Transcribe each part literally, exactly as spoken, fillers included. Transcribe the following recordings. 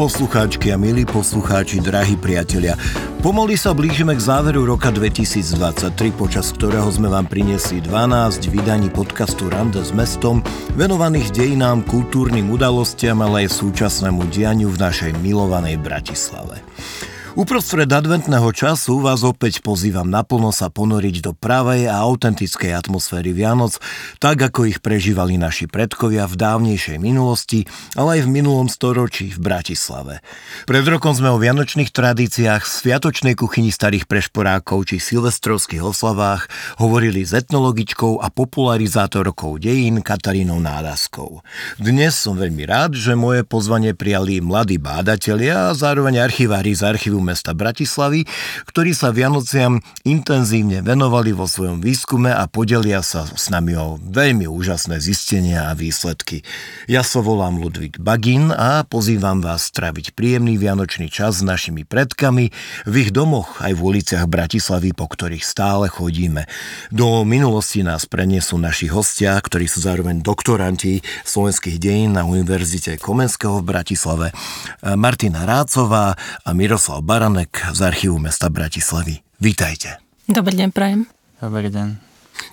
poslucháčky a milí poslucháči, drahí priatelia. Pomaly sa blížime k záveru roka dvetisícdvadsaťtri, počas ktorého sme vám priniesli dvanásť vydaní podcastu Rande s mestom, venovaných dejinám, kultúrnym udalostiam, ale aj súčasnému dianiu v našej milovanej Bratislave. Uprostred adventného času vás opäť pozývam naplno sa ponoriť do pravej a autentickej atmosféry Vianoc, tak ako ich prežívali naši predkovia v dávnejšej minulosti, ale aj v minulom storočí v Bratislave. Pred rokom sme o vianočných tradíciách, sviatočnej kuchyni starých prešporákov či silvestrovských oslavách hovorili s etnologičkou a popularizátorkou dejín Katarínou Nádaskou. Dnes som veľmi rád, že moje pozvanie prijali mladí bádatelia a zároveň archivári z Archívu mesta Bratislavy, ktorí sa Vianociam intenzívne venovali vo svojom výskume a podelia sa s nami o veľmi úžasné zistenia a výsledky. Ja sa volám Ludvík Bagín a pozývam vás stráviť príjemný vianočný čas s našimi predkami v ich domoch aj v uliciach Bratislavy, po ktorých stále chodíme. Do minulosti nás preniesú naši hostia, ktorí sú zároveň doktoranti slovenských dejín na Univerzite Komenského v Bratislave, Martina Rácová a Miroslav Baranek z Archívu mesta Bratislavy. Vítajte. Dobrý deň, prajem. Dobrý deň.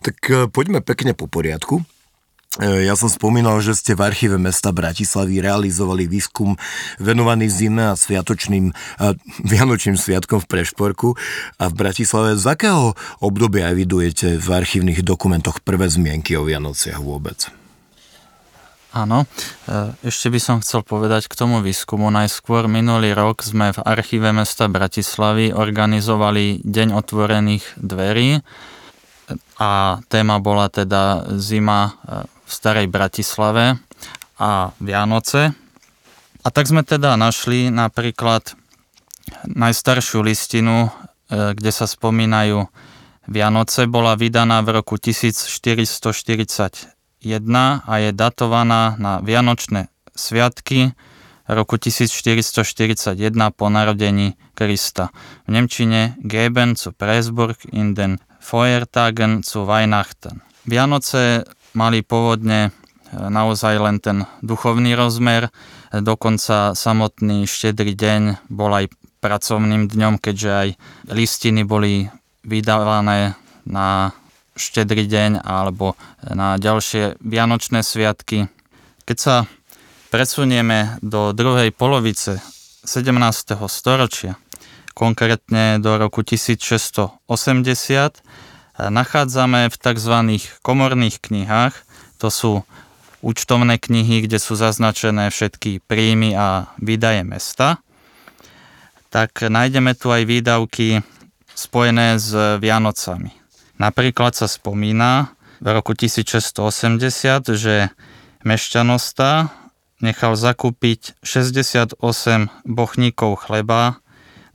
Tak poďme pekne po poriadku. Ja som spomínal, že ste v Archíve mesta Bratislavy realizovali výskum venovaný zime a sviatočným a vianočným sviatkom v Prešporku a v Bratislave. Z akého obdobia evidujete v archívnych dokumentoch prvé zmienky o Vianociach vôbec? Áno, ešte by som chcel povedať k tomu výskumu. Najskôr minulý rok sme v Archíve mesta Bratislavy organizovali Deň otvorených dverí a téma bola teda zima v starej Bratislave a Vianoce. A tak sme teda našli napríklad najstaršiu listinu, kde sa spomínajú Vianoce, bola vydaná v roku tisícštyristoštyridsaťjeden a je datovaná na Vianočné sviatky roku tisícštyristoštyridsaťjeden po narodení Krista. V nemčine Geben zu Pressburg in den Feiertagen zu Weihnachten. Vianoce mali pôvodne naozaj len ten duchovný rozmer, dokonca samotný štedrý deň bol aj pracovným dňom, keďže aj listiny boli vydávané na štedrý deň alebo na ďalšie vianočné sviatky. Keď sa presunieme do druhej polovice sedemnásteho storočia, konkrétne do roku tisícšesťstoosemdesiat, nachádzame v tzv. Komorných knihách, to sú účtovné knihy, kde sú zaznačené všetky príjmy a výdaje mesta, tak nájdeme tu aj výdavky spojené s Vianocami. Napríklad sa spomína v roku tisícšesťstoosemdesiat, že mešťanosta nechal zakúpiť šesťdesiatosem bochníkov chleba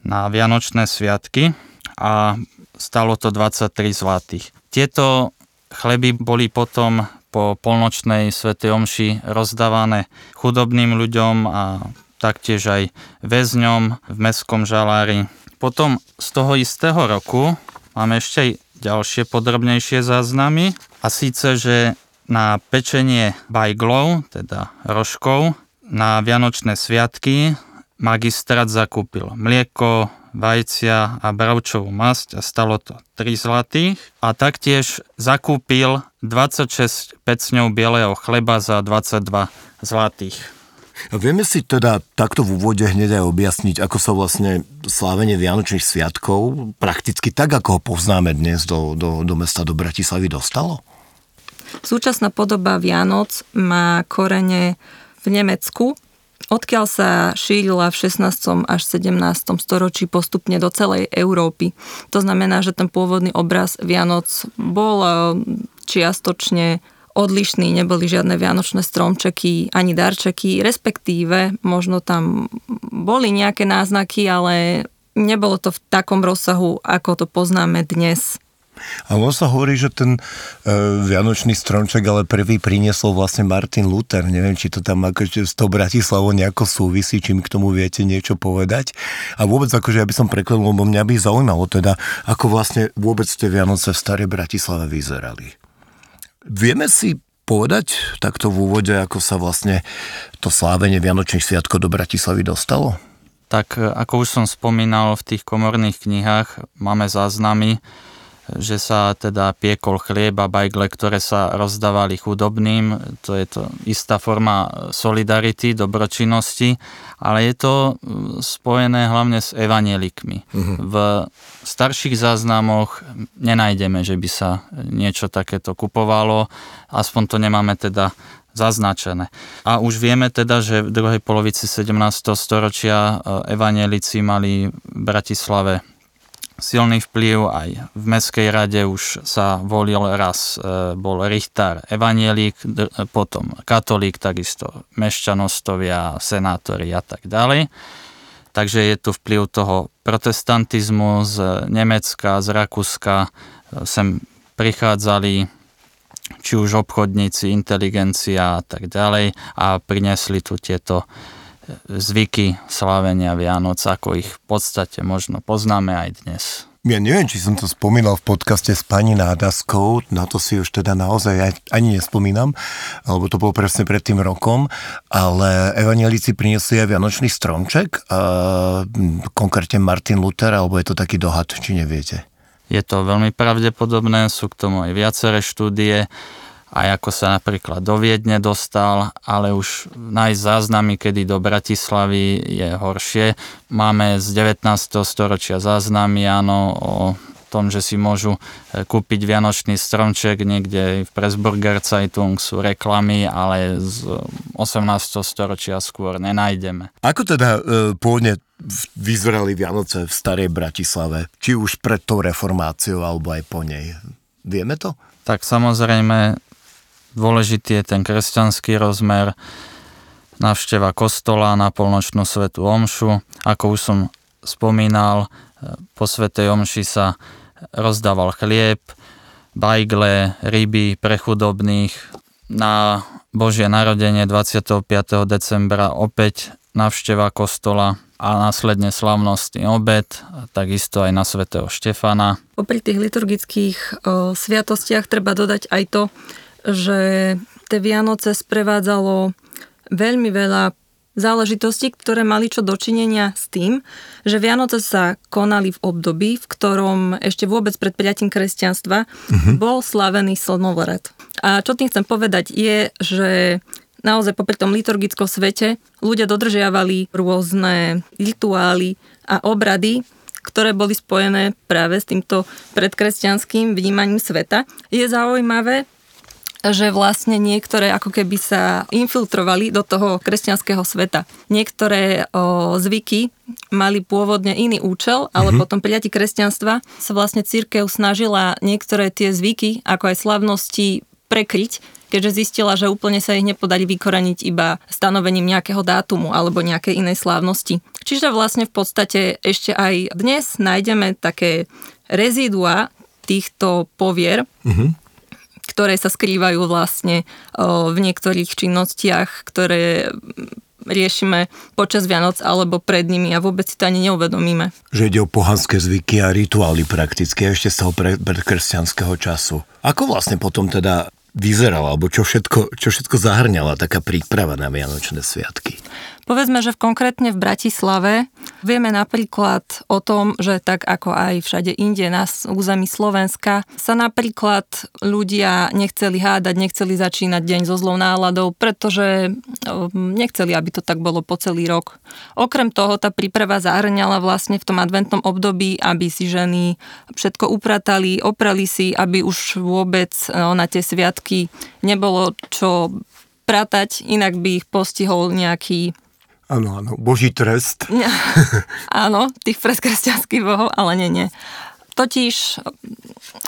na vianočné sviatky a stalo to dvadsaťtri zlatých. Tieto chleby boli potom po polnočnej svätej omši rozdávané chudobným ľuďom a taktiež aj väzňom v mestskom žalári. Potom z toho istého roku máme ešte ďalšie podrobnejšie záznamy, a síce, že na pečenie bajglov, teda rožkov, na vianočné sviatky magistrát zakúpil mlieko, vajcia a bravčovú masť a stalo to tri zlatých, a taktiež zakúpil dvadsaťšesť pecňov bieleho chleba za dvadsaťdva zlatých. Vieme si teda takto v úvode hneď aj objasniť, ako sa vlastne slávenie vianočných sviatkov prakticky tak, ako ho poznáme dnes, do, do, do mesta, do Bratislavy dostalo? Súčasná podoba Vianoc má korene v Nemecku, odkiaľ sa šírila v šestnástom až sedemnástom storočí postupne do celej Európy. To znamená, že ten pôvodný obraz Vianoc bol čiastočne odlišný, neboli žiadne vianočné stromčeky ani darčeky, respektíve možno tam boli nejaké náznaky, ale nebolo to v takom rozsahu, ako to poznáme dnes. A on sa hovorí, že ten e, vianočný stromček ale prvý priniesol vlastne Martin Luther. Neviem, či to tam akože s tou Bratislavou nejako súvisí, či mi k tomu viete niečo povedať. A vôbec akože ja by som prekladol, lebo mňa by zaujímalo teda, ako vlastne vôbec tie Vianoce v starej Bratislave vyzerali. Vieme si povedať takto v úvode, ako sa vlastne to slávenie Vianočných sviatkov do Bratislavy dostalo? Tak ako už som spomínal, v tých komorných knihách máme záznamy, že sa teda piekol chlieb a bajgle, ktoré sa rozdávali chudobným. To je to istá forma solidarity, dobročinnosti, ale je to spojené hlavne s evanjelikmi. Mhm. V starších záznamoch nenájdeme, že by sa niečo takéto kupovalo, aspoň to nemáme teda zaznačené. A už vieme teda, že v druhej polovici sedemnásteho storočia evanjelici mali v Bratislave silný vplyv, aj v Mestskej rade už sa volil raz, bol richtár evanjelík, potom katolík, takisto mešťanostovia, senátori a tak ďalej. Takže je tu vplyv toho protestantizmu z Nemecka, z Rakúska, sem prichádzali či už obchodníci, inteligencia a tak ďalej a priniesli tu tieto zvyky slávenia Vianoc, ako ich v podstate možno poznáme aj dnes. Ja neviem, či som to spomínal v podcaste s pani Nádaskou, na to si už teda naozaj ani nespomínam, lebo to bolo presne pred tým rokom, ale evanjelici priniesli aj Vianočný stromček, konkrétne Martin Luther, alebo je to taký dohad, či neviete? Je to veľmi pravdepodobné, sú k tomu aj viaceré štúdie, aj ako sa napríklad do Viedne dostal, ale už nájsť záznamy, kedy do Bratislavy je horšie. Máme z devätnásteho storočia záznamy, áno, o tom, že si môžu kúpiť vianočný stromček, niekde v Pressburger Zeitung sú reklamy, ale z osemnásteho storočia skôr nenájdeme. Ako teda e, pôvodne vyzerali Vianoce v starej Bratislave, či už pred tou reformáciou, alebo aj po nej? Vieme to? Tak samozrejme, dôležitý je ten kresťanský rozmer, návšteva kostola na polnočnú svätú omšu. Ako už som spomínal, po svätej omši sa rozdával chlieb, bajgle, ryby pre chudobných. Na Božie narodenie dvadsiateho piateho decembra opäť návšteva kostola a následne slavnostný obed, takisto aj na svätého Štefana. Popri tých liturgických o, sviatostiach treba dodať aj to, že tie Vianoce sprevádzalo veľmi veľa záležitostí, ktoré mali čo dočinenia s tým, že Vianoce sa konali v období, v ktorom ešte vôbec pred prijatím kresťanstva uh-huh. bol slavený slnovrat. A čo tým chcem povedať je, že naozaj popri tom liturgickom svete ľudia dodržiavali rôzne rituály a obrady, ktoré boli spojené práve s týmto predkresťanským vnímaním sveta. Je zaujímavé, že vlastne niektoré ako keby sa infiltrovali do toho kresťanského sveta. Niektoré o, zvyky mali pôvodne iný účel, ale mm-hmm. potom prijatí kresťanstva sa vlastne cirkev snažila niektoré tie zvyky, ako aj slavnosti, prekryť, keďže zistila, že úplne sa ich nepodarí vykoreniť iba stanovením nejakého dátumu alebo nejakej inej slávnosti. Čiže vlastne v podstate ešte aj dnes nájdeme také rezídua týchto povier, mm-hmm. ktoré sa skrývajú vlastne o, v niektorých činnostiach, ktoré riešime počas Vianoc alebo pred nimi a vôbec si to ani neuvedomíme. Že ide o pohanské zvyky a rituály prakticky ešte z toho predkresťanského času. Ako vlastne potom teda vyzerala, alebo čo všetko, čo všetko zahrňala taká príprava na Vianočné sviatky? Povedzme, že v konkrétne v Bratislave vieme napríklad o tom, že tak ako aj všade inde na území Slovenska sa napríklad ľudia nechceli hádať, nechceli začínať deň so zlou náladou, pretože nechceli, aby to tak bolo po celý rok. Okrem toho tá príprava zahrňala vlastne v tom adventnom období, aby si ženy všetko upratali, oprali si, aby už vôbec na tie sviatky nebolo čo pratať, inak by ich postihol nejaký... Áno, áno, boží trest. Áno, tých predkresťanských bohov, ale nie, nie. Totiž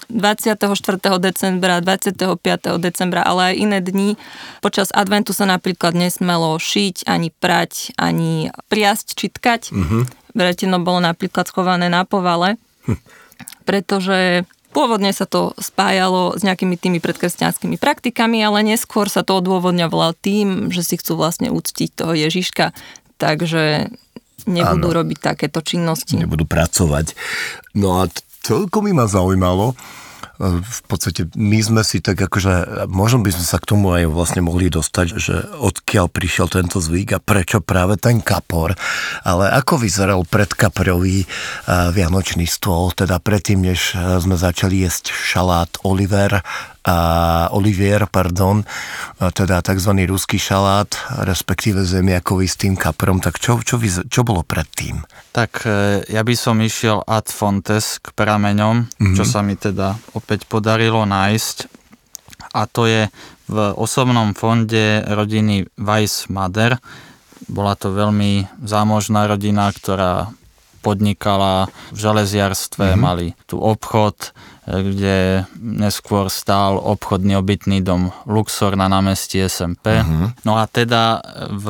dvadsiateho štvrtého decembra, dvadsiateho piateho decembra, ale aj iné dni počas adventu sa napríklad nesmelo šiť, ani prať, ani priasť, či tkať. Uh-huh. Vreteno bolo napríklad schované na povale, hm. pretože... Pôvodne sa to spájalo s nejakými tými predkresťanskými praktikami, ale neskôr sa to odôvodňovalo tým, že si chcú vlastne uctiť toho Ježiška, takže nebudú Áno. robiť takéto činnosti. Nebudú pracovať. No a celkom mi ma zaujímalo, v podstate my sme si tak akože, možno by sme sa k tomu aj vlastne mohli dostať, že odkiaľ prišiel tento zvyk a prečo práve ten kapor, ale ako vyzeral predkaprový vianočný stôl, teda predtým, než sme začali jesť šalát Oliver, a olivier, pardon, teda takzvaný ruský šalát, respektíve zemiakový s tým kaprom, tak čo, čo, čo bolo predtým? Tak ja by som išiel ad fontes k prameňom, mm-hmm. čo sa mi teda opäť podarilo nájsť, a to je v osobnom fonde rodiny Weiss-Mader. Bola to veľmi zámožná rodina, ktorá podnikala v železiarstve, mm-hmm. mali tu obchod, kde neskôr stál obchodný obytný dom Luxor na námestí es em pé. Mm-hmm. No a teda v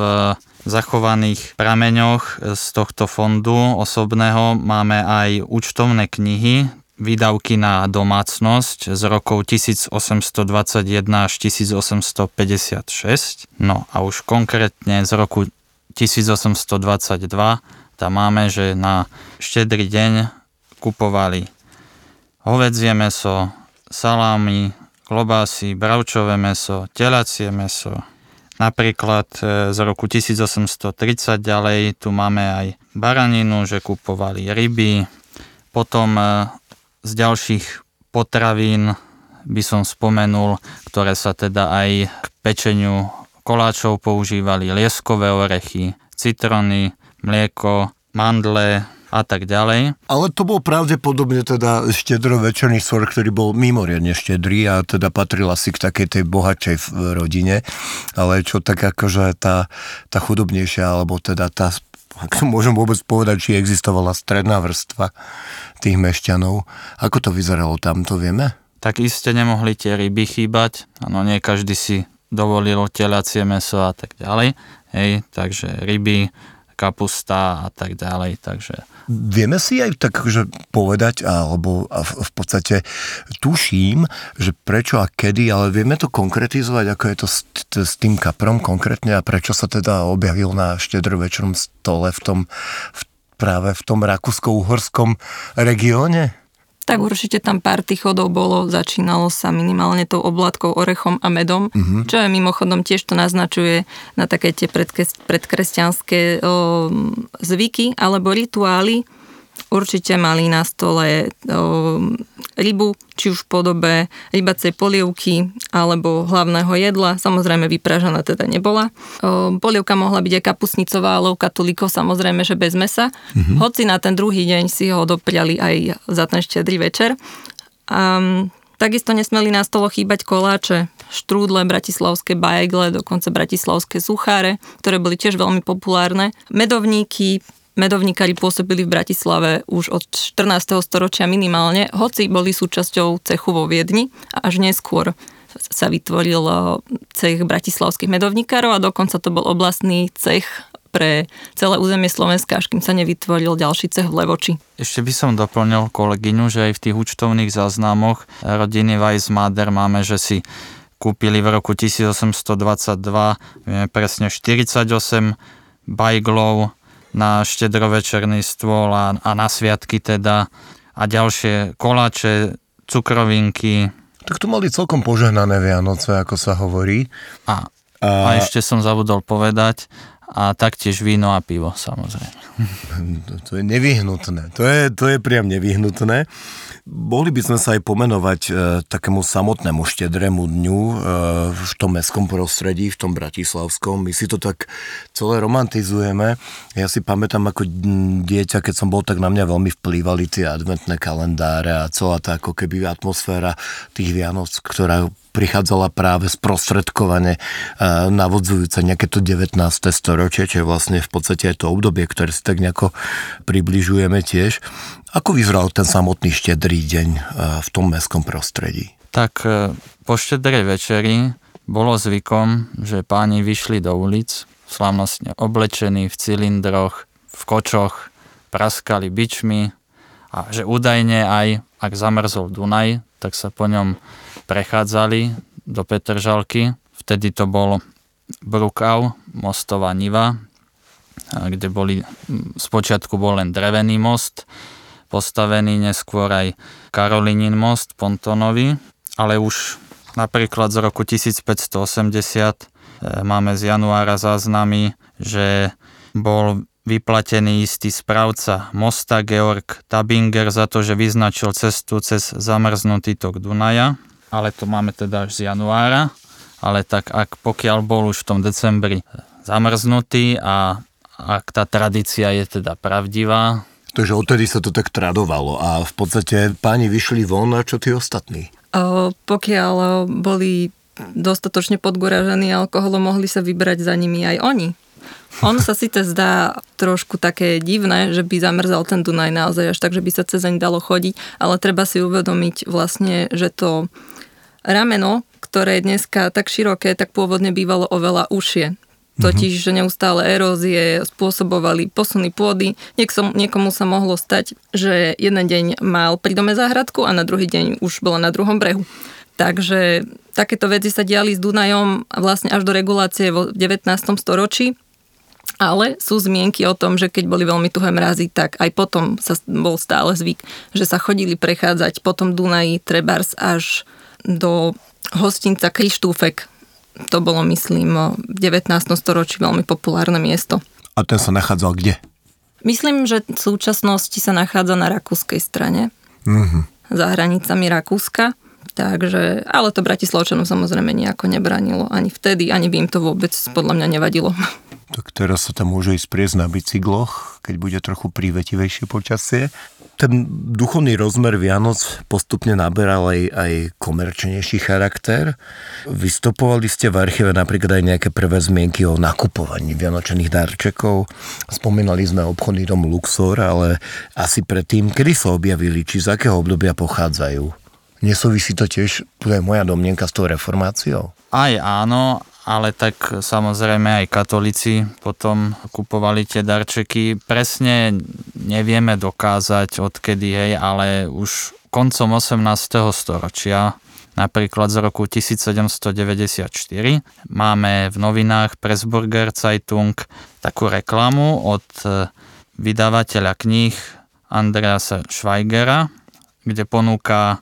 zachovaných prameňoch z tohto fondu osobného máme aj účtovné knihy, výdavky na domácnosť z rokov tisíc osemsto dvadsaťjeden až tisíc osemsto päťdesiatšesť. No a už konkrétne z roku tisíc osemsto dvadsaťdva tam máme, že na štedrý deň kupovali hovädzie mäso, salámy, klobásy, bravčové mäso, telacie mäso. Napríklad z roku tisíc osemsto tridsať ďalej tu máme aj baraninu, že kupovali ryby. Potom z ďalších potravín by som spomenul, ktoré sa teda aj k pečeniu koláčov používali, lieskové orechy, citrony, mlieko, mandle a tak ďalej. Ale to bol pravdepodobne teda štedrovečerný stvor, ktorý bol mimoriadne štedrý a teda patril asi k takej tej bohatšej rodine, ale čo tak akože tá, tá chudobnejšia, alebo teda tá, ak môžem vôbec povedať, či existovala stredná vrstva tých mešťanov. Ako to vyzeralo tam, to vieme? Tak iste nemohli tie ryby chýbať, áno, nie každý si dovolil telacie mäso a tak ďalej, hej, takže ryby, kapusta a tak ďalej, takže... Vieme si aj tak, že povedať, alebo v, v podstate tuším, že prečo a kedy, ale vieme to konkretizovať, ako je to s, t- s tým kaprom konkrétne a prečo sa teda objavil na štedrovečnom stole v tom, v, práve v tom rakúsko-uhorskom regióne? Tak určite tam pár tých chodov bolo, začínalo sa minimálne tou oblátkou, orechom a medom, mm-hmm. čo je mimochodom tiež to naznačuje na také tie predkres, predkresťanské o, zvyky alebo rituály. Určite mali na stole o, rybu, či už v podobe rybacej polievky alebo hlavného jedla, samozrejme vypražaná teda nebola. O, polievka mohla byť aj kapusnicová, ale u katolíkov samozrejme, že bez mäsa. Mm-hmm. Hoci na ten druhý deň si ho dopriali aj za ten štedrý večer. A, takisto nesmeli na stolo chýbať koláče, štrúdle, bratislavské bajgle, dokonca bratislavské sucháre, ktoré boli tiež veľmi populárne. Medovníky, medovníkari pôsobili v Bratislave už od štrnásteho storočia minimálne, hoci boli súčasťou cechu vo Viedni a až neskôr sa vytvoril cech bratislavských medovníkarov a dokonca to bol oblastný cech pre celé územie Slovenska, až kým sa nevytvoril ďalší cech v Levoči. Ešte by som doplnil kolegyňu, že aj v tých účtovných záznamoch rodiny Weiss-Mader máme, že si kúpili v roku tisíc osemsto dvadsaťdva presne štyridsaťosem bajglov na štedrovečerný stôl a, a na sviatky teda a ďalšie koláče, cukrovinky. Tak tu mali celkom požehnané Vianoce, ako sa hovorí. A, a... a ešte som zabudol povedať, a taktiež víno a pivo, samozrejme. To je nevyhnutné. To je, to je priam nevyhnutné. Mohli by sme sa aj pomenovať e, takému samotnému štedrému dňu e, v tom mestskom prostredí, v tom bratislavskom. My si to tak celé romantizujeme. Ja si pamätám ako dieťa, keď som bol, tak na mňa veľmi vplývali tie adventné kalendáre a celá tá ako keby atmosféra tých Vianoc, ktorá prichádzala práve sprostredkovane navodzujúca nejaké to devätnáste storočie, čo je vlastne v podstate aj to obdobie, ktoré si tak nejako približujeme tiež. Ako vyzeral ten samotný štedrý deň v tom mestskom prostredí? Tak po štedrej večeri bolo zvykom, že páni vyšli do ulic, slávnostne oblečení v cilindroch, v kočoch, praskali bičmi a že údajne aj, ak zamrzol Dunaj, tak sa po ňom prechádzali do Petržalky, vtedy to bol Brúkau, mostová niva, kde boli, spočiatku bol len drevený most, postavený neskôr aj Karolínin most pontónový, ale už napríklad z roku tisícpäťstoosemdesiat máme z januára záznamy, že bol vyplatený istý správca mosta Georg Tabinger za to, že vyznačil cestu cez zamrznutý tok Dunaja, ale to máme teda až z januára, ale tak ak pokiaľ bol už v tom decembri zamrznutý a ak tá tradícia je teda pravdivá. Takže odtedy sa to tak tradovalo a v podstate páni vyšli von a čo tí ostatní? O, pokiaľ boli dostatočne podgoražení alkoholom, mohli sa vybrať za nimi aj oni. Ono sa si to zdá trošku také divné, že by zamrzal ten Dunaj naozaj až tak, že by sa cezeň dalo chodiť, ale treba si uvedomiť vlastne, že to rameno, ktoré je dneska tak široké, tak pôvodne bývalo oveľa užšie. Totiž, že neustále erózie spôsobovali posuny pôdy. Nieksom, niekomu sa mohlo stať, že jeden deň mal pri dome záhradku a na druhý deň už bola na druhom brehu. Takže takéto veci sa diali s Dunajom vlastne až do regulácie v devätnástom storočí. Ale sú zmienky o tom, že keď boli veľmi tuhé mrazy, tak aj potom sa bol stále zvyk, že sa chodili prechádzať potom Dunaji trebárs až do hostinca Krištúfek. To bolo, myslím, v devätnástom storočí veľmi populárne miesto. A ten sa nachádzal kde? Myslím, že v súčasnosti sa nachádza na rakúskej strane. Mm-hmm. Za hranicami Rakúska. Takže, ale to Bratislavčanom samozrejme nejako nebranilo. Ani vtedy, ani by im to vôbec podľa mňa nevadilo. Tak teraz sa tam môže ísť priesť na bicykloch, keď bude trochu prívetivejšie počasie. Ten duchovný rozmer Vianoc postupne naberal aj, aj komerčnejší charakter. Vystupovali ste v archíve napríklad aj nejaké prvé zmienky o nakupovaní vianočných darčekov. Spomínali sme obchodný dom Luxor, ale asi predtým, kedy sa objavili, či z akého obdobia pochádzajú. Nesúvisí to tiež, tu je moja domnenka, s tou reformáciou? Aj áno, ale tak samozrejme aj katolíci potom kupovali tie darčeky. Presne nevieme dokázať odkedy, hej, ale už koncom osemnásteho storočia, napríklad z roku tisícsedemstodeväťdesiatštyri, máme v novinách Pressburger Zeitung takú reklamu od vydavateľa kníh Andreasa Schweigera, kde ponúka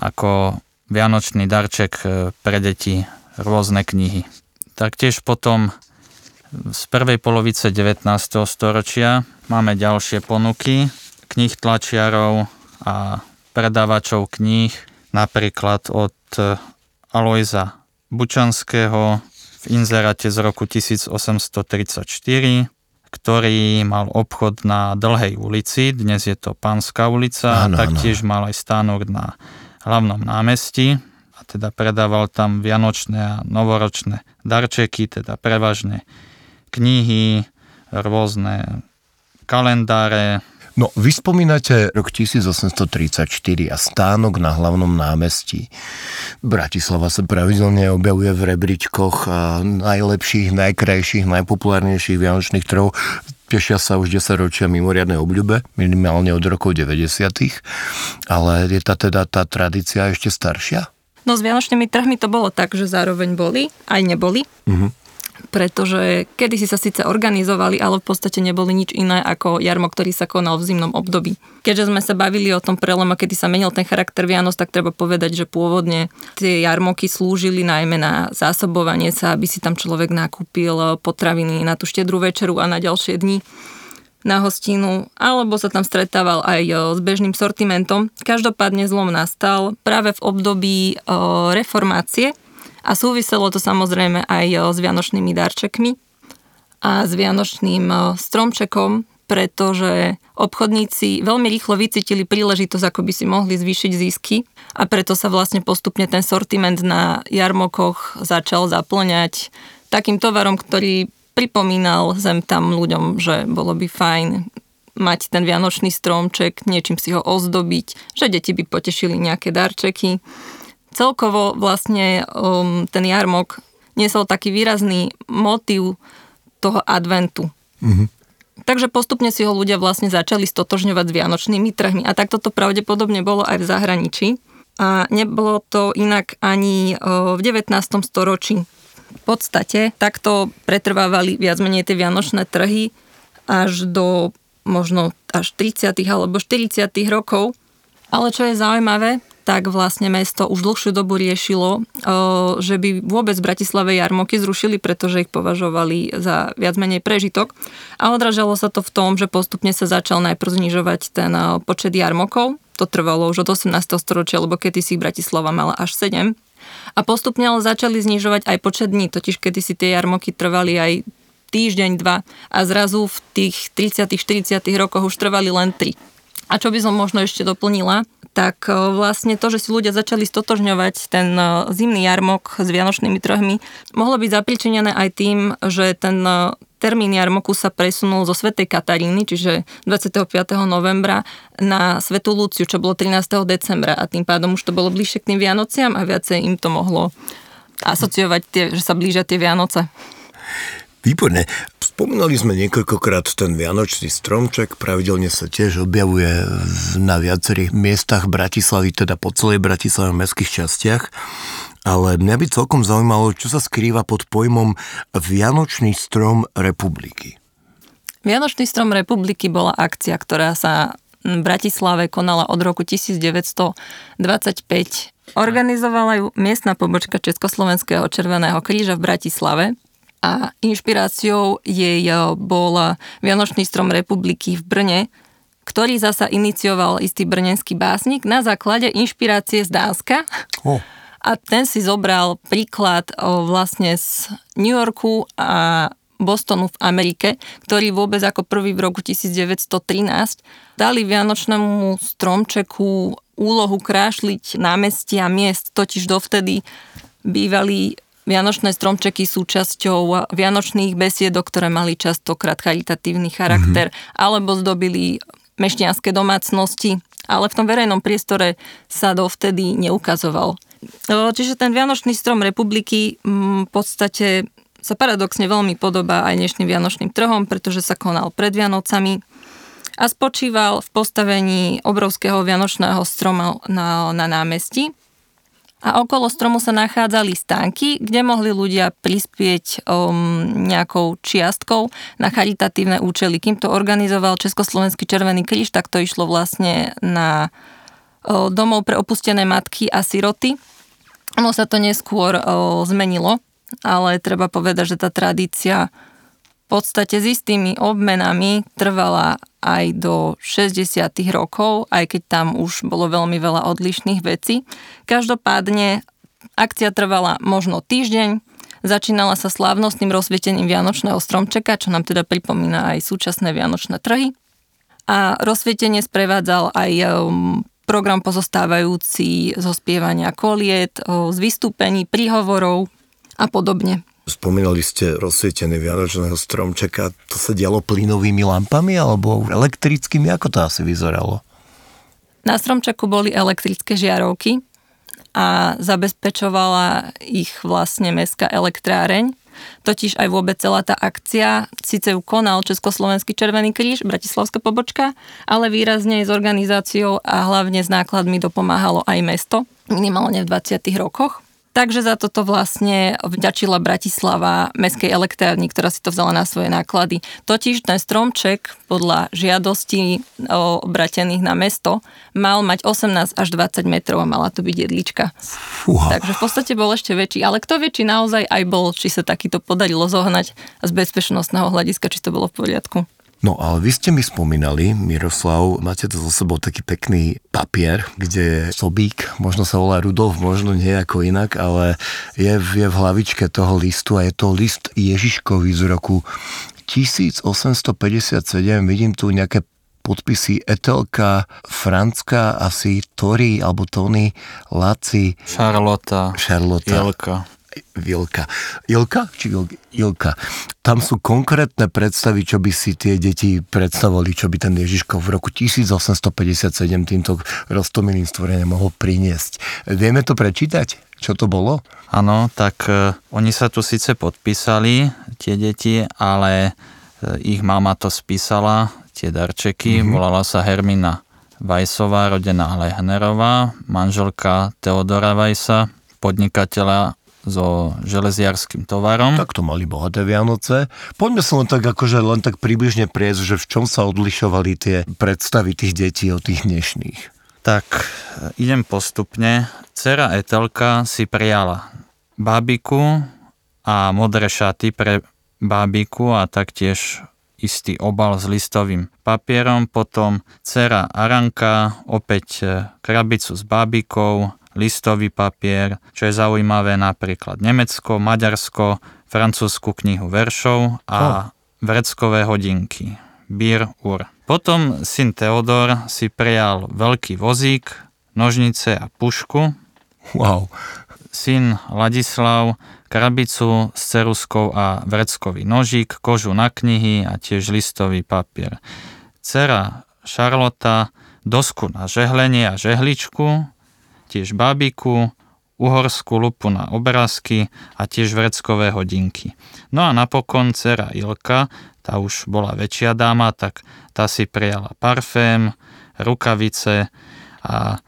ako vianočný darček pre deti rôzne knihy. Taktiež potom z prvej polovice devätnásteho storočia máme ďalšie ponuky kníh tlačiarov a predávačov kníh, napríklad od Alojza Bučanského v inzeráte z roku tisícosemstotridsaťštyri, ktorý mal obchod na Dlhej ulici, dnes je to Panská ulica, ano, a taktiež ano. Mal aj stánok na Hlavnom námestí a teda predával tam vianočné a novoročné darčeky, teda prevažne knihy, rôzne kalendáre. No, vy spomínate rok tisícosemstotridsaťštyri a stánok na Hlavnom námestí. Bratislava sa pravidelne objavuje v rebríčkoch najlepších, najkrajších, najpopulárnejších vianočných trhov. Tešia sa už desaťročia mimoriadnej obľúbe, minimálne od rokov deväťdesiatych. Ale je tá teda tá tradícia ešte staršia? No, s vianočnými trhmi to bolo tak, že zároveň boli, aj neboli. Mhm. Pretože kedysi sa síce organizovali, ale v podstate neboli nič iné ako jarmo, ktorý sa konal v zimnom období. Keďže sme sa bavili o tom prelome, kedy sa menil ten charakter Vianoc, tak treba povedať, že pôvodne tie jarmoky slúžili najmä na zásobovanie sa, aby si tam človek nakúpil potraviny na tú štedrú večeru a na ďalšie dni na hostinu, alebo sa tam stretával aj s bežným sortimentom. Každopádne zlom nastal práve v období reformácie, a súviselo to samozrejme aj s vianočnými darčekmi a s vianočným stromčekom, pretože obchodníci veľmi rýchlo vycítili príležitosť, ako by si mohli zvýšiť zisky, a preto sa vlastne postupne ten sortiment na jarmokoch začal zaplňať takým tovarom, ktorý pripomínal zem tam ľuďom, že bolo by fajn mať ten vianočný stromček, niečím si ho ozdobiť, že deti by potešili nejaké darčeky. Celkovo vlastne um, ten jarmok niesol taký výrazný motív toho adventu. Mm-hmm. Takže postupne si ho ľudia vlastne začali stotožňovať s vianočnými trhmi. A takto to pravdepodobne bolo aj v zahraničí. A nebolo to inak ani uh, v devätnástom storočí. V podstate takto pretrvávali viac menej tie vianočné trhy až do možno až tridsiatych alebo štyridsiatych rokov. Ale čo je zaujímavé, tak vlastne mesto už dlhšiu dobu riešilo, že by vôbec v Bratislave jarmoky zrušili, pretože ich považovali za viac menej prežitok. A odrážalo sa to v tom, že postupne sa začal najprv znižovať ten počet jarmokov. To trvalo už od osemnásteho storočia, lebo kedysi ich Bratislava mala až sedem. A postupne ale začali znižovať aj počet dní, totiž kedysi tie jarmoky trvali aj týždeň, dva a zrazu v tých tridsiatych štyridsiatych rokoch už trvali len tri. A čo by som možno ešte doplnila, tak vlastne to, že si ľudia začali stotožňovať ten zimný jarmok s vianočnými trhmi, mohlo byť zapríčinené aj tým, že ten termín jarmoku sa presunul zo Svätej Kataríny, čiže dvadsiateho piateho novembra, na Svätú Luciu, čo bolo trinásteho decembra a tým pádom už to bolo bližšie k tým Vianociam a viacej im to mohlo asociovať, tie, že sa blížia tie Vianoce. Výborné. Spomínali sme niekoľkokrát ten vianočný stromček, pravidelne sa tiež objavuje na viacerých miestach Bratislavy, teda po celej Bratislave v mestských častiach, ale mňa by celkom zaujímalo, čo sa skrýva pod pojmom Vianočný strom republiky. Vianočný strom republiky bola akcia, ktorá sa v Bratislave konala od roku devätnásť dvadsaťpäť. Organizovala ju miestna pobočka Československého Červeného kríža v Bratislave, a inšpiráciou jej bol Vianočný strom republiky v Brne, ktorý zasa inicioval istý brnenský básnik na základe inšpirácie z Dánska. Oh. A ten si zobral príklad vlastne z New Yorku a Bostonu v Amerike, ktorí vôbec ako prvý v roku devätnásť trinásť dali vianočnému stromčeku úlohu krášliť námestia miest, totiž dovtedy bývali vianočné stromčeky súčasťou vianočných besiedok, ktoré mali častokrát charitatívny charakter, mm-hmm. alebo zdobili mešťanské domácnosti, ale v tom verejnom priestore sa dovtedy neukazoval. Čiže ten Vianočný strom republiky v podstate sa paradoxne veľmi podobá aj dnešným vianočným trhom, pretože sa konal pred Vianocami a spočíval v postavení obrovského vianočného stroma na, na námestí. A okolo stromu sa nachádzali stánky, kde mohli ľudia prispieť um, nejakou čiastkou na charitatívne účely. Kým to organizoval Československý Červený kríž, tak to išlo vlastne na um, domov pre opustené matky a siroty. Ono sa to neskôr um, zmenilo, ale treba povedať, že tá tradícia v podstate s istými obmenami trvala aj do šesťdesiatych rokov, aj keď tam už bolo veľmi veľa odlišných vecí. Každopádne akcia trvala možno týždeň, začínala sa slávnostným rozsvietením vianočného stromčeka, čo nám teda pripomína aj súčasné vianočné trhy. A rozsvietenie sprevádzal aj program pozostávajúci zo spievania koliet, z vystúpení, príhovorov a podobne. Spomínali ste rozsvietené vianočného stromčeka. To sa dialo plynovými lampami alebo elektrickými? Ako to asi vyzeralo? Na stromčeku boli elektrické žiarovky a zabezpečovala ich vlastne Mestská elektráreň. Totiž aj vôbec celá tá akcia, síce ju konal Československý Červený kríž, bratislavská pobočka, ale výrazne s organizáciou a hlavne s nákladmi dopomáhalo aj mesto, minimálne v dvadsiatych rokoch. Takže za toto vlastne vďačila Bratislava Mestskej elektrárni, ktorá si to vzala na svoje náklady. Totiž ten stromček podľa žiadostí obratených na mesto mal mať osemnásť až dvadsať metrov a mala to byť jedlička. Fúha. Takže v podstate bol ešte väčší. Ale kto vie, či naozaj aj bol, či sa takýto podarilo zohnať z bezpečnostného hľadiska, či to bolo v poriadku. No ale vy ste mi spomínali, Miroslav, máte to so sebou taký pekný papier, kde Sobík, možno sa volá Rudolf, možno nie ako inak, ale je, je v hlavičke toho listu a je to list Ježiškovi z roku tisícosemstopäťdesiatsedem. Vidím tu nejaké podpisy Etelka, Francka, asi Tori, alebo Tony, Laci. Charlotta. Charlotta. Jelka. Vilka. Ilka? Či Ilka? Tam sú konkrétne predstavy, čo by si tie deti predstavovali, čo by ten Ježiško v roku tisícosemstopäťdesiatsedem týmto roztomilým stvorením mohol priniesť. Vieme to prečítať? Čo to bolo? Áno, tak uh, oni sa tu síce podpísali, tie deti, ale uh, ich mama to spísala, tie darčeky, mm-hmm. volala sa Hermína Weissová, rodená Lehnerová, manželka Teodora Weissa, podnikateľa so železiarským tovarom. Tak to mali bohaté Vianoce. Poďme sa len tak akože len tak približne priesť, že v čom sa odlišovali tie predstavy tých detí od tých dnešných. Tak idem postupne. Dcera Etelka si prijala bábiku a modré šaty pre bábiku a taktiež istý obal s listovým papierom, potom dcera Aranka, opäť krabicu s bábikou, listový papier, čo je zaujímavé napríklad Nemecko, Maďarsko, francúzsku knihu veršov a oh. vreckové hodinky, Bir Ur. Potom syn Teodor si prijal veľký vozík, nožnice a pušku. Wow. Syn Ladislav krabicu s ceruskou a vreckový nožík, kožu na knihy a tiež listový papier. Dcera Charlotta dosku na žehlenie a žehličku, tiež bábiku, uhorskú lupu na obrázky a tiež vreckové hodinky. No a napokon dcera Ilka, tá už bola väčšia dáma, tak tá si prijala parfém, rukavice a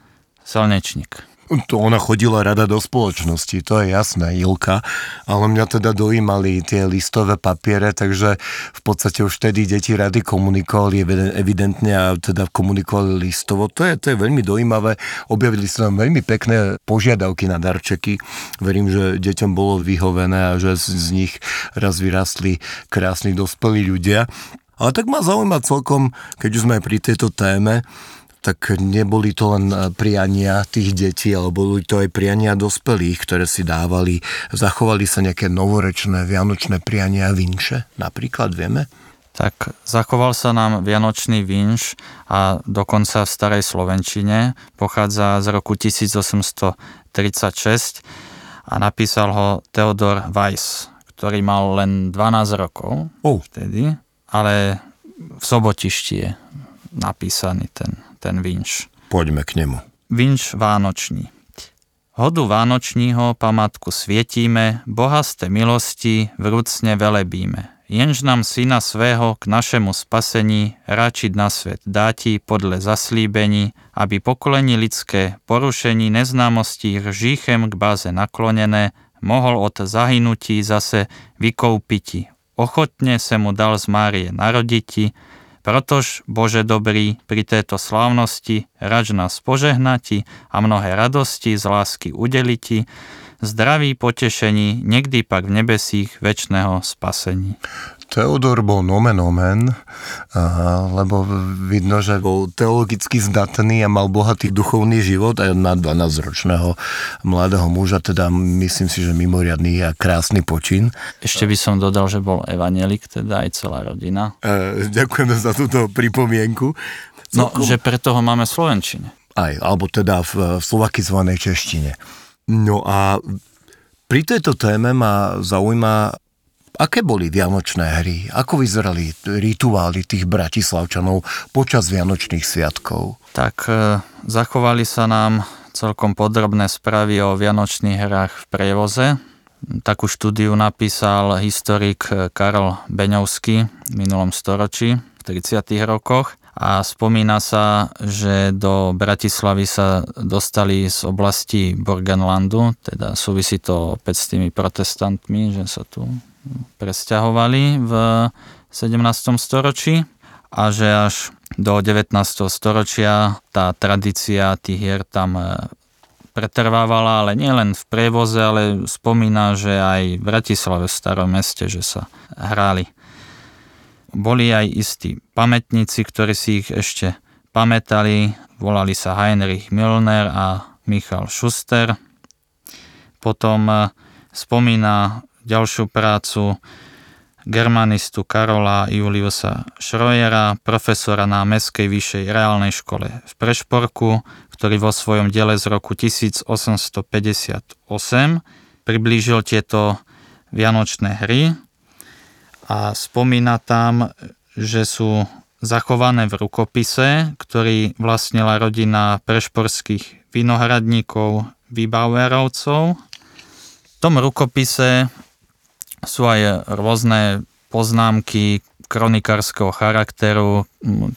slnečník. To ona chodila rada do spoločnosti, to je jasné, Ilka, ale mňa teda dojímali tie listové papiere, takže v podstate už vtedy deti rady komunikovali evidentne a teda komunikovali listovo. To je, to je veľmi dojímavé, objavili sa nám veľmi pekné požiadavky na darčeky. Verím, že deťom bolo vyhovené a že z nich raz vyrástli krásni dospelí ľudia. Ale tak ma zaujíma celkom, keď už sme aj pri tejto téme, tak neboli to len priania tých detí, ale boli to aj priania dospelých, ktoré si dávali. Zachovali sa nejaké novoročné, vianočné priania vinše, napríklad, vieme? Tak zachoval sa nám vianočný vinš a dokonca v starej slovenčine. Pochádza z roku tisíc osemsto tridsaťšesť a napísal ho Teodor Weiss, ktorý mal len dvanásť rokov oh. vtedy, ale v Sobotišti je napísaný ten ten vinš. Poďme k nemu. Vinš vánočný. Hodu vánočního památku svietíme, Boha ste milosti vrúcne velebíme. Jenž nám syna svého k našemu spasení ráčiť na svet dáti podle zaslíbení, aby pokolení lidské porušení neznámostí hříchem k báze naklonené mohol od zahynutí zase vykoupiti. Ochotne se mu dal z Márie naroditi, protož, Bože dobrý, pri tejto slávnosti rač nás požehnati a mnohé radosti z lásky udeliti, zdraví potešení, niekdy pak v nebesích večného spasení. Teodor bol nomen omen, lebo vidno, že bol teologicky zdatný a mal bohatý duchovný život a na dvanásťročného mladého muža, teda myslím si, že mimoriadný a krásny počin. Ešte by som dodal, že bol evanjelik, teda aj celá rodina. E, ďakujeme za túto pripomienku. No, Celku... že preto ho máme v slovenčine. Aj, alebo teda v, v slovakizovanej češtine. No a pri tejto téme ma zaujíma, aké boli vianočné hry? Ako vyzerali rituály tých bratislavčanov počas vianočných sviatkov? Tak e, zachovali sa nám celkom podrobné správy o vianočných hrách v prevoze. Takú štúdiu napísal historik Karol Beňovský v minulom storočí, v tridsiatych rokoch. A spomína sa, že do Bratislavy sa dostali z oblasti Burgenlandu, teda súvisí to opäť s tými protestantmi, že sa tu presťahovali v sedemnástom storočí a že až do devätnásteho storočia tá tradícia tých hier tam pretrvávala, ale nielen v Prievoze, ale spomína, že aj v Bratislave, v starom meste, že sa hrali. Boli aj istí pamätníci, ktorí si ich ešte pamätali, volali sa Heinrich Müllner a Michal Schuster. Potom spomína ďalšiu prácu germanistu Karola Juliusa Schrojera, profesora na Mestskej vyššej reálnej škole v Prešporku, ktorý vo svojom diele z roku tisíc osemsto päťdesiatosem priblížil tieto vianočné hry a spomína tam, že sú zachované v rukopise, ktorý vlastnila rodina prešporských vinohradníkov Vybauerovcov. V tom rukopise sú aj rôzne poznámky kronikárskeho charakteru,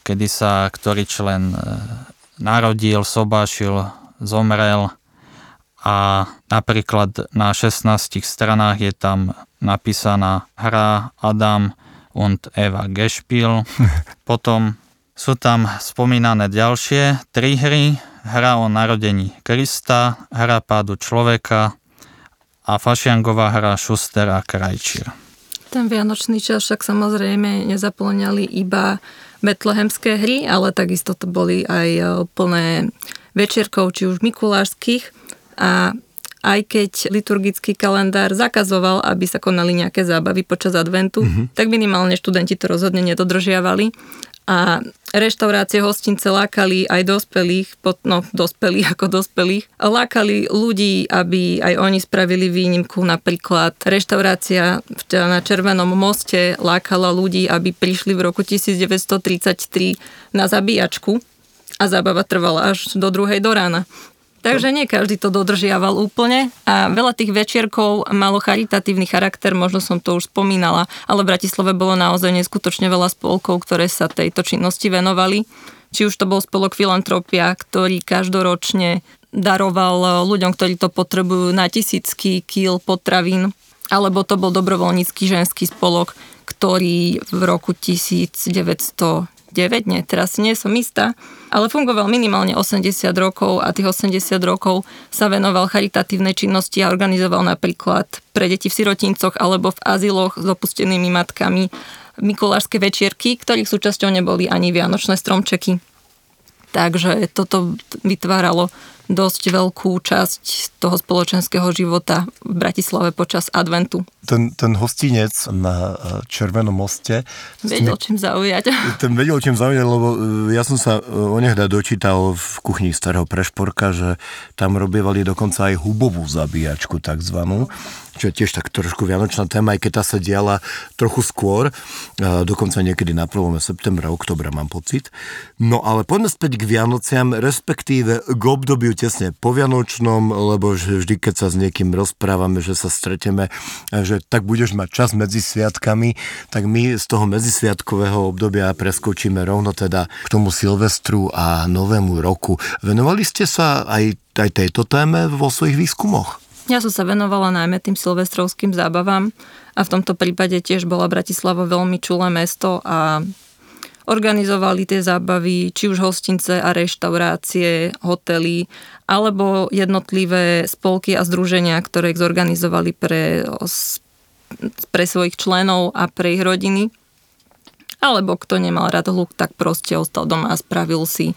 kedy sa ktorý člen narodil, sobášil, zomrel a a napríklad na šestnástich stranách je tam napísaná hra Adam und Eva Gespiel. Potom sú tam spomínané ďalšie tri hry. Hra o narodení Krista, hra pádu človeka a fašiangová hra Šuster a Krajčír. Ten vianočný čas však samozrejme nezaplňali iba betlehemské hry, ale takisto to boli aj plné večierkov, či už mikulášskych, a aj keď liturgický kalendár zakazoval, aby sa konali nejaké zábavy počas adventu, mm-hmm. tak minimálne študenti to rozhodne nedodržiavali. A reštaurácie, hostince lákali aj dospelých, no dospelých ako dospelých, lákali ľudí, aby aj oni spravili výnimku. Napríklad reštaurácia na Červenom moste lákala ľudí, aby prišli v roku devätnásť tridsaťtri na zabíjačku a zábava trvala až do druhej do rána. Takže nie každý to dodržiaval úplne a veľa tých večierkov malo charitatívny charakter, možno som to už spomínala, ale v Bratislave bolo naozaj neskutočne veľa spolkov, ktoré sa tejto činnosti venovali. Či už to bol spolok Filantropia, ktorý každoročne daroval ľuďom, ktorí to potrebujú, na tisícky kíl potravín, alebo to bol dobrovoľnícky ženský spolok, ktorý v roku devätnásť deväť nie, teraz nie som istá, ale fungoval minimálne osemdesiat rokov a tých osemdesiat rokov sa venoval charitatívnej činnosti a organizoval napríklad pre deti v sirotincoch alebo v azyloch s opustenými matkami mikulášske večierky, ktorých súčasťou neboli ani vianočné stromčeky. Takže toto vytváralo dosť veľkú časť toho spoločenského života v Bratislave počas adventu. Ten, ten hostinec na Červenom moste... Vedel čím zaujať. Ten vedel čím zaujať, lebo ja som sa onehda dočítal v kuchni starého Pressburga, že tam robievali dokonca aj hubovú zabíjačku takzvanú, čo je tiež tak trošku vianočná téma, aj keď tá sa diala trochu skôr, dokonca niekedy na prvého septembra, oktobra mám pocit. No ale poďme späť k Vianociam, respektíve k obdobiu tesne po vianočnom, lebo vždy, keď sa s niekým rozprávame, že sa stretneme, že tak budeš mať čas medzi sviatkami, tak my z toho medzisviatkového obdobia preskočíme rovno teda k tomu Silvestru a Novému roku. Venovali ste sa aj, aj tejto téme vo svojich výskumoch? Ja som sa venovala najmä tým silvestrovským zábavám a v tomto prípade tiež bola Bratislava veľmi čulé mesto a organizovali tie zábavy, či už hostince a reštaurácie, hotely, alebo jednotlivé spolky a združenia, ktoré ich zorganizovali pre, pre svojich členov a pre ich rodiny. Alebo kto nemal rád hluk, tak proste ostal doma a spravil si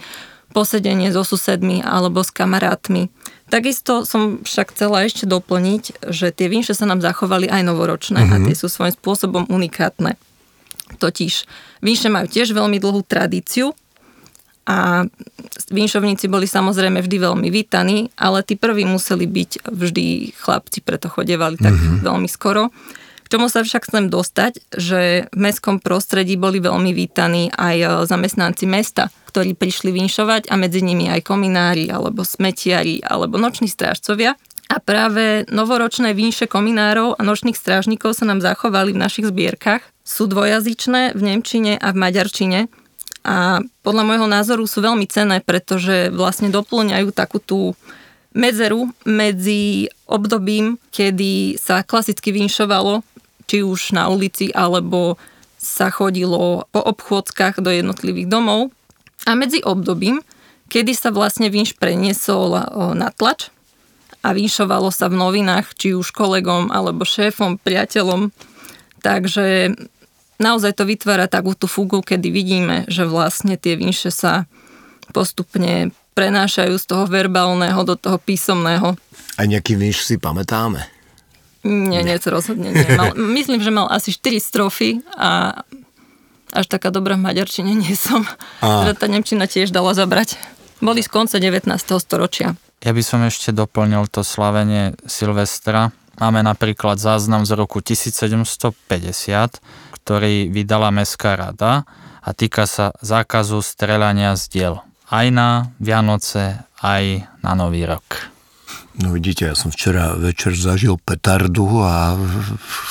posedenie so susedmi alebo s kamarátmi. Takisto som však chcela ešte doplniť, že tie vinše sa nám zachovali aj novoročné mm-hmm. a tie sú svojím spôsobom unikátne. Totiž vinše majú tiež veľmi dlhú tradíciu a vinšovníci boli samozrejme vždy veľmi vítaní, ale tí prví museli byť vždy chlapci, preto chodevali tak mm-hmm. veľmi skoro. K tomu sa však chcem dostať, že v mestskom prostredí boli veľmi vítaní aj zamestnanci mesta, ktorí prišli vinšovať a medzi nimi aj kominári, alebo smetiari, alebo noční strážcovia. A práve novoročné vinše kominárov a nočných strážnikov sa nám zachovali v našich zbierkach. Sú dvojazyčné v nemčine a v maďarčine. A podľa môjho názoru sú veľmi cenné, pretože vlastne dopĺňajú takú tú medzeru medzi obdobím, kedy sa klasicky vinšovalo, či už na ulici, alebo sa chodilo po obchôdzkach do jednotlivých domov. A medzi obdobím, kedy sa vlastne vinš preniesol na tlač, a vinšovalo sa v novinách, či už kolegom, alebo šéfom, priateľom. Takže naozaj to vytvára takú tú fugu, kedy vidíme, že vlastne tie vinše sa postupne prenášajú z toho verbálneho do toho písomného. A nejaký vinš si pamätáme? Nie, nie, to rozhodne nie. Mal, myslím, že mal asi štyri strofy a až taká dobrá v maďarčine nie som. A... Tá nemčina tiež dala zabrať. Boli z konca devätnásteho storočia. Ja by som ešte doplnil to slavenie Silvestra. Máme napríklad záznam z roku tisícsedemstopäťdesiat, ktorý vydala Mestská rada a týka sa zákazu streľania z diel. Aj na Vianoce, aj na Nový rok. No vidíte, ja som včera večer zažil petardu a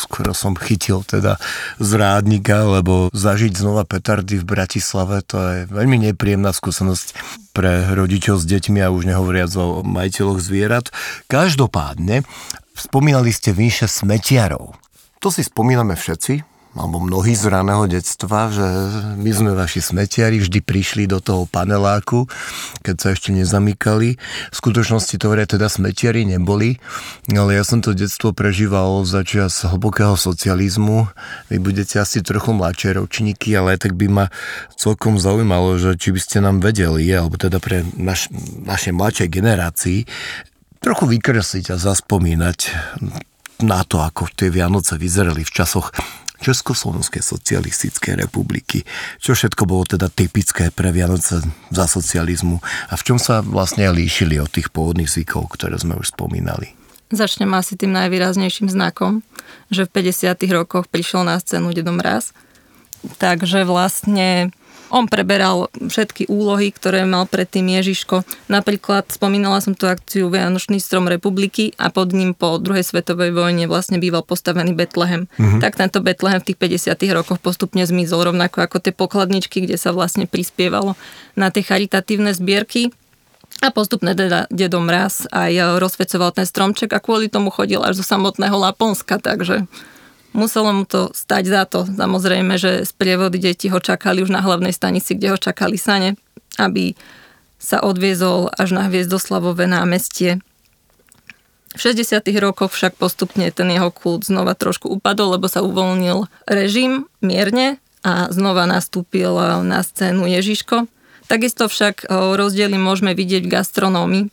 skoro som chytil teda zrádnika, lebo zažiť znova petardy v Bratislave, to je veľmi nepríjemná skúsenosť pre rodičov s deťmi a už nehovoriac o majiteľoch zvierat. Každopádne, spomínali ste výše smetiarov. To si spomíname všetci, alebo mnohí z raného detstva, že my sme vaši smetiari, vždy prišli do toho paneláku, keď sa ešte nezamykali. V skutočnosti to vraj teda smetiari neboli, ale ja som to detstvo prežíval začias hlbokého socializmu. Vy budete asi trochu mladšie ročníky, ale tak by ma celkom zaujímalo, že či by ste nám vedeli, alebo teda pre naš, naše mladšej generácii, trochu vykresliť a zaspomínať na to, ako tie Vianoce vyzerali v časoch Československej socialistickej republiky. Čo všetko bolo teda typické pre Vianoce za socializmu a v čom sa vlastne líšili od tých pôvodných zvykov, ktoré sme už spomínali? Začnem asi tým najvýraznejším znakom, že v päťdesiatych rokoch prišiel na scénu Dedo Mraz. Takže vlastne on preberal všetky úlohy, ktoré mal predtým Ježiško. Napríklad spomínala som tú akciu Vianočný strom republiky a pod ním po druhej svetovej vojne vlastne býval postavený Betlehem. Mm-hmm. Tak tento Betlehem v tých päťdesiatych rokoch postupne zmizol, rovnako ako tie pokladničky, kde sa vlastne prispievalo na tie charitatívne zbierky. A postupne teda Dedo Mraz aj rozsvecoval ten stromček a kvôli tomu chodil až do samotného Laponska, takže muselo mu to stať za to. Samozrejme, že sprievody detí ho čakali už na hlavnej stanici, kde ho čakali sane, aby sa odviezol až na Hviezdoslavové námestie. V šesťdesiatych rokoch však postupne ten jeho kult znova trošku upadol, lebo sa uvoľnil režim mierne a znova nastúpil na scénu Ježiško. Takisto však rozdiely môžeme vidieť v gastronómii.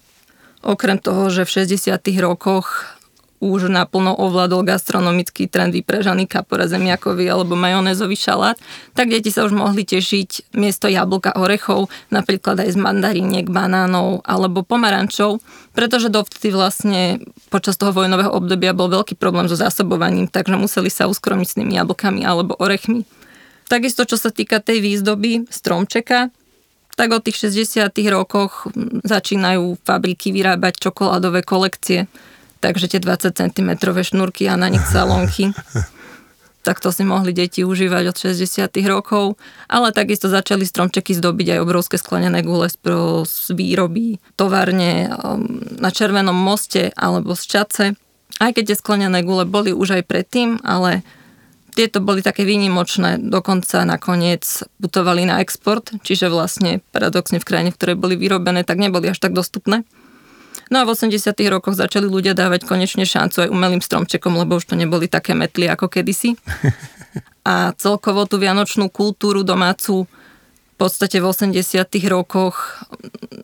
Okrem toho, že v šesťdesiatych rokoch už naplno ovládol gastronomický trend vypražaný kapora, zemiakový alebo majonézový šalát, tak deti sa už mohli tešiť miesto jablka orechov, napríklad aj z mandaríniek, banánov alebo pomarančov, pretože dovtedy vlastne počas toho vojnového obdobia bol veľký problém so zásobovaním, takže museli sa uskromniť s tými jablkami alebo orechmi. Takisto, čo sa týka tej výzdoby stromčeka, tak od tých šesťdesiatych rokoch začínajú fabriky vyrábať čokoládové kolekcie, takže tie dvadsať centimetrov šnúrky a na nich salonky. Tak to si mohli deti užívať od šesťdesiatych rokov, ale takisto začali stromčeky zdobiť aj obrovské sklenené gule z výroby továrne na Červenom moste alebo z Čace. Aj keď tie sklenené gule boli už aj predtým, ale tieto boli také výnimočné, dokonca nakoniec putovali na export, čiže vlastne paradoxne v krajine, v ktorej boli vyrobené, tak neboli až tak dostupné. No a v osemdesiatych rokoch začali ľudia dávať konečne šancu aj umelým stromčekom, lebo už to neboli také metly ako kedysi. A celkovo tú vianočnú kultúru domácu v podstate v osemdesiatych rokoch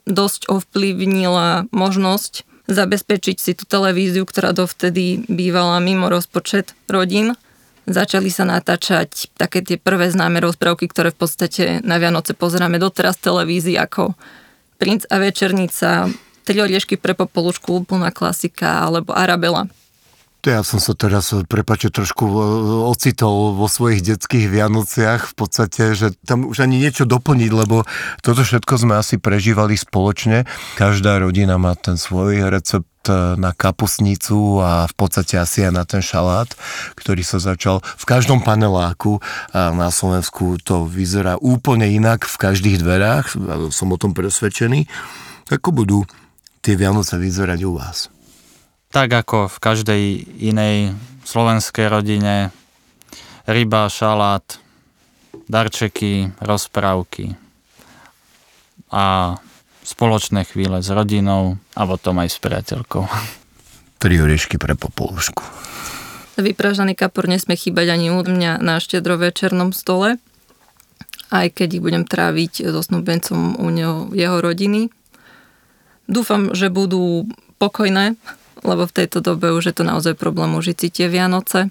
dosť ovplyvnila možnosť zabezpečiť si tú televíziu, ktorá dovtedy bývala mimo rozpočet rodín. Začali sa natáčať také tie prvé známe rozprávky, ktoré v podstate na Vianoce pozeráme doteraz televízii, ako Princ a večernica, Tri oriešky pre popolušku, úplná klasika, alebo Arabela. Ja som sa teraz, prepáčte, trošku ocitol vo svojich detských Vianociach v podstate, že tam už ani niečo doplniť, lebo toto všetko sme asi prežívali spoločne. Každá rodina má ten svoj recept na kapustnicu a v podstate asi aj na ten šalát, ktorý sa začal v každom paneláku a na Slovensku to vyzerá úplne inak v každých dverách, som o tom presvedčený. Ako budú tie Vianoce vyzerať u vás? Tak ako v každej inej slovenskej rodine, ryba, šalát, darčeky, rozprávky a spoločné chvíle s rodinou a potom aj s priateľkou. Tri oriešky pre popolúšku. Vypražaný kapor nesmie chýbať ani u mňa na štedrovečernom stole, aj keď ich budem tráviť so snúbencom u neho, jeho rodiny. Dúfam, že budú pokojné, lebo v tejto dobe už je to naozaj problém užiť si tie Vianoce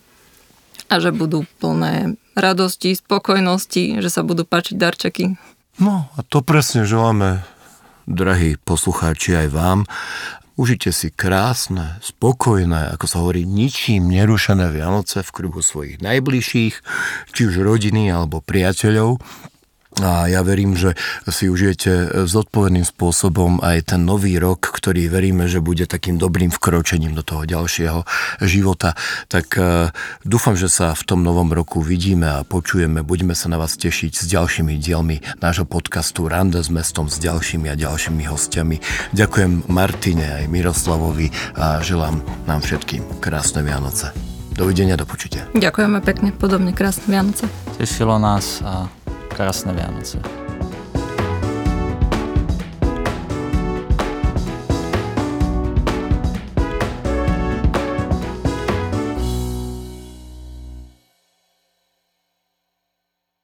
a že budú plné radosti, spokojnosti, že sa budú páčiť darčeky. No a to presne želáme, drahí poslucháči, aj vám. Užite si krásne, spokojné, ako sa hovorí, ničím nerušené Vianoce v kruhu svojich najbližších, či už rodiny alebo priateľov. A ja verím, že si užijete zodpovedným spôsobom aj ten nový rok, ktorý veríme, že bude takým dobrým vkročením do toho ďalšieho života. Tak dúfam, že sa v tom novom roku vidíme a počujeme. Budeme sa na vás tešiť s ďalšími dielmi nášho podcastu Rande s mestom, s ďalšími a ďalšími hostiami. Ďakujem Martine aj Miroslavovi a želám nám všetkým krásne Vianoce. Dovidenia, do počutia. Ďakujeme pekne, podobne krásne Vianoce. Tešilo nás a krásne Vianoce.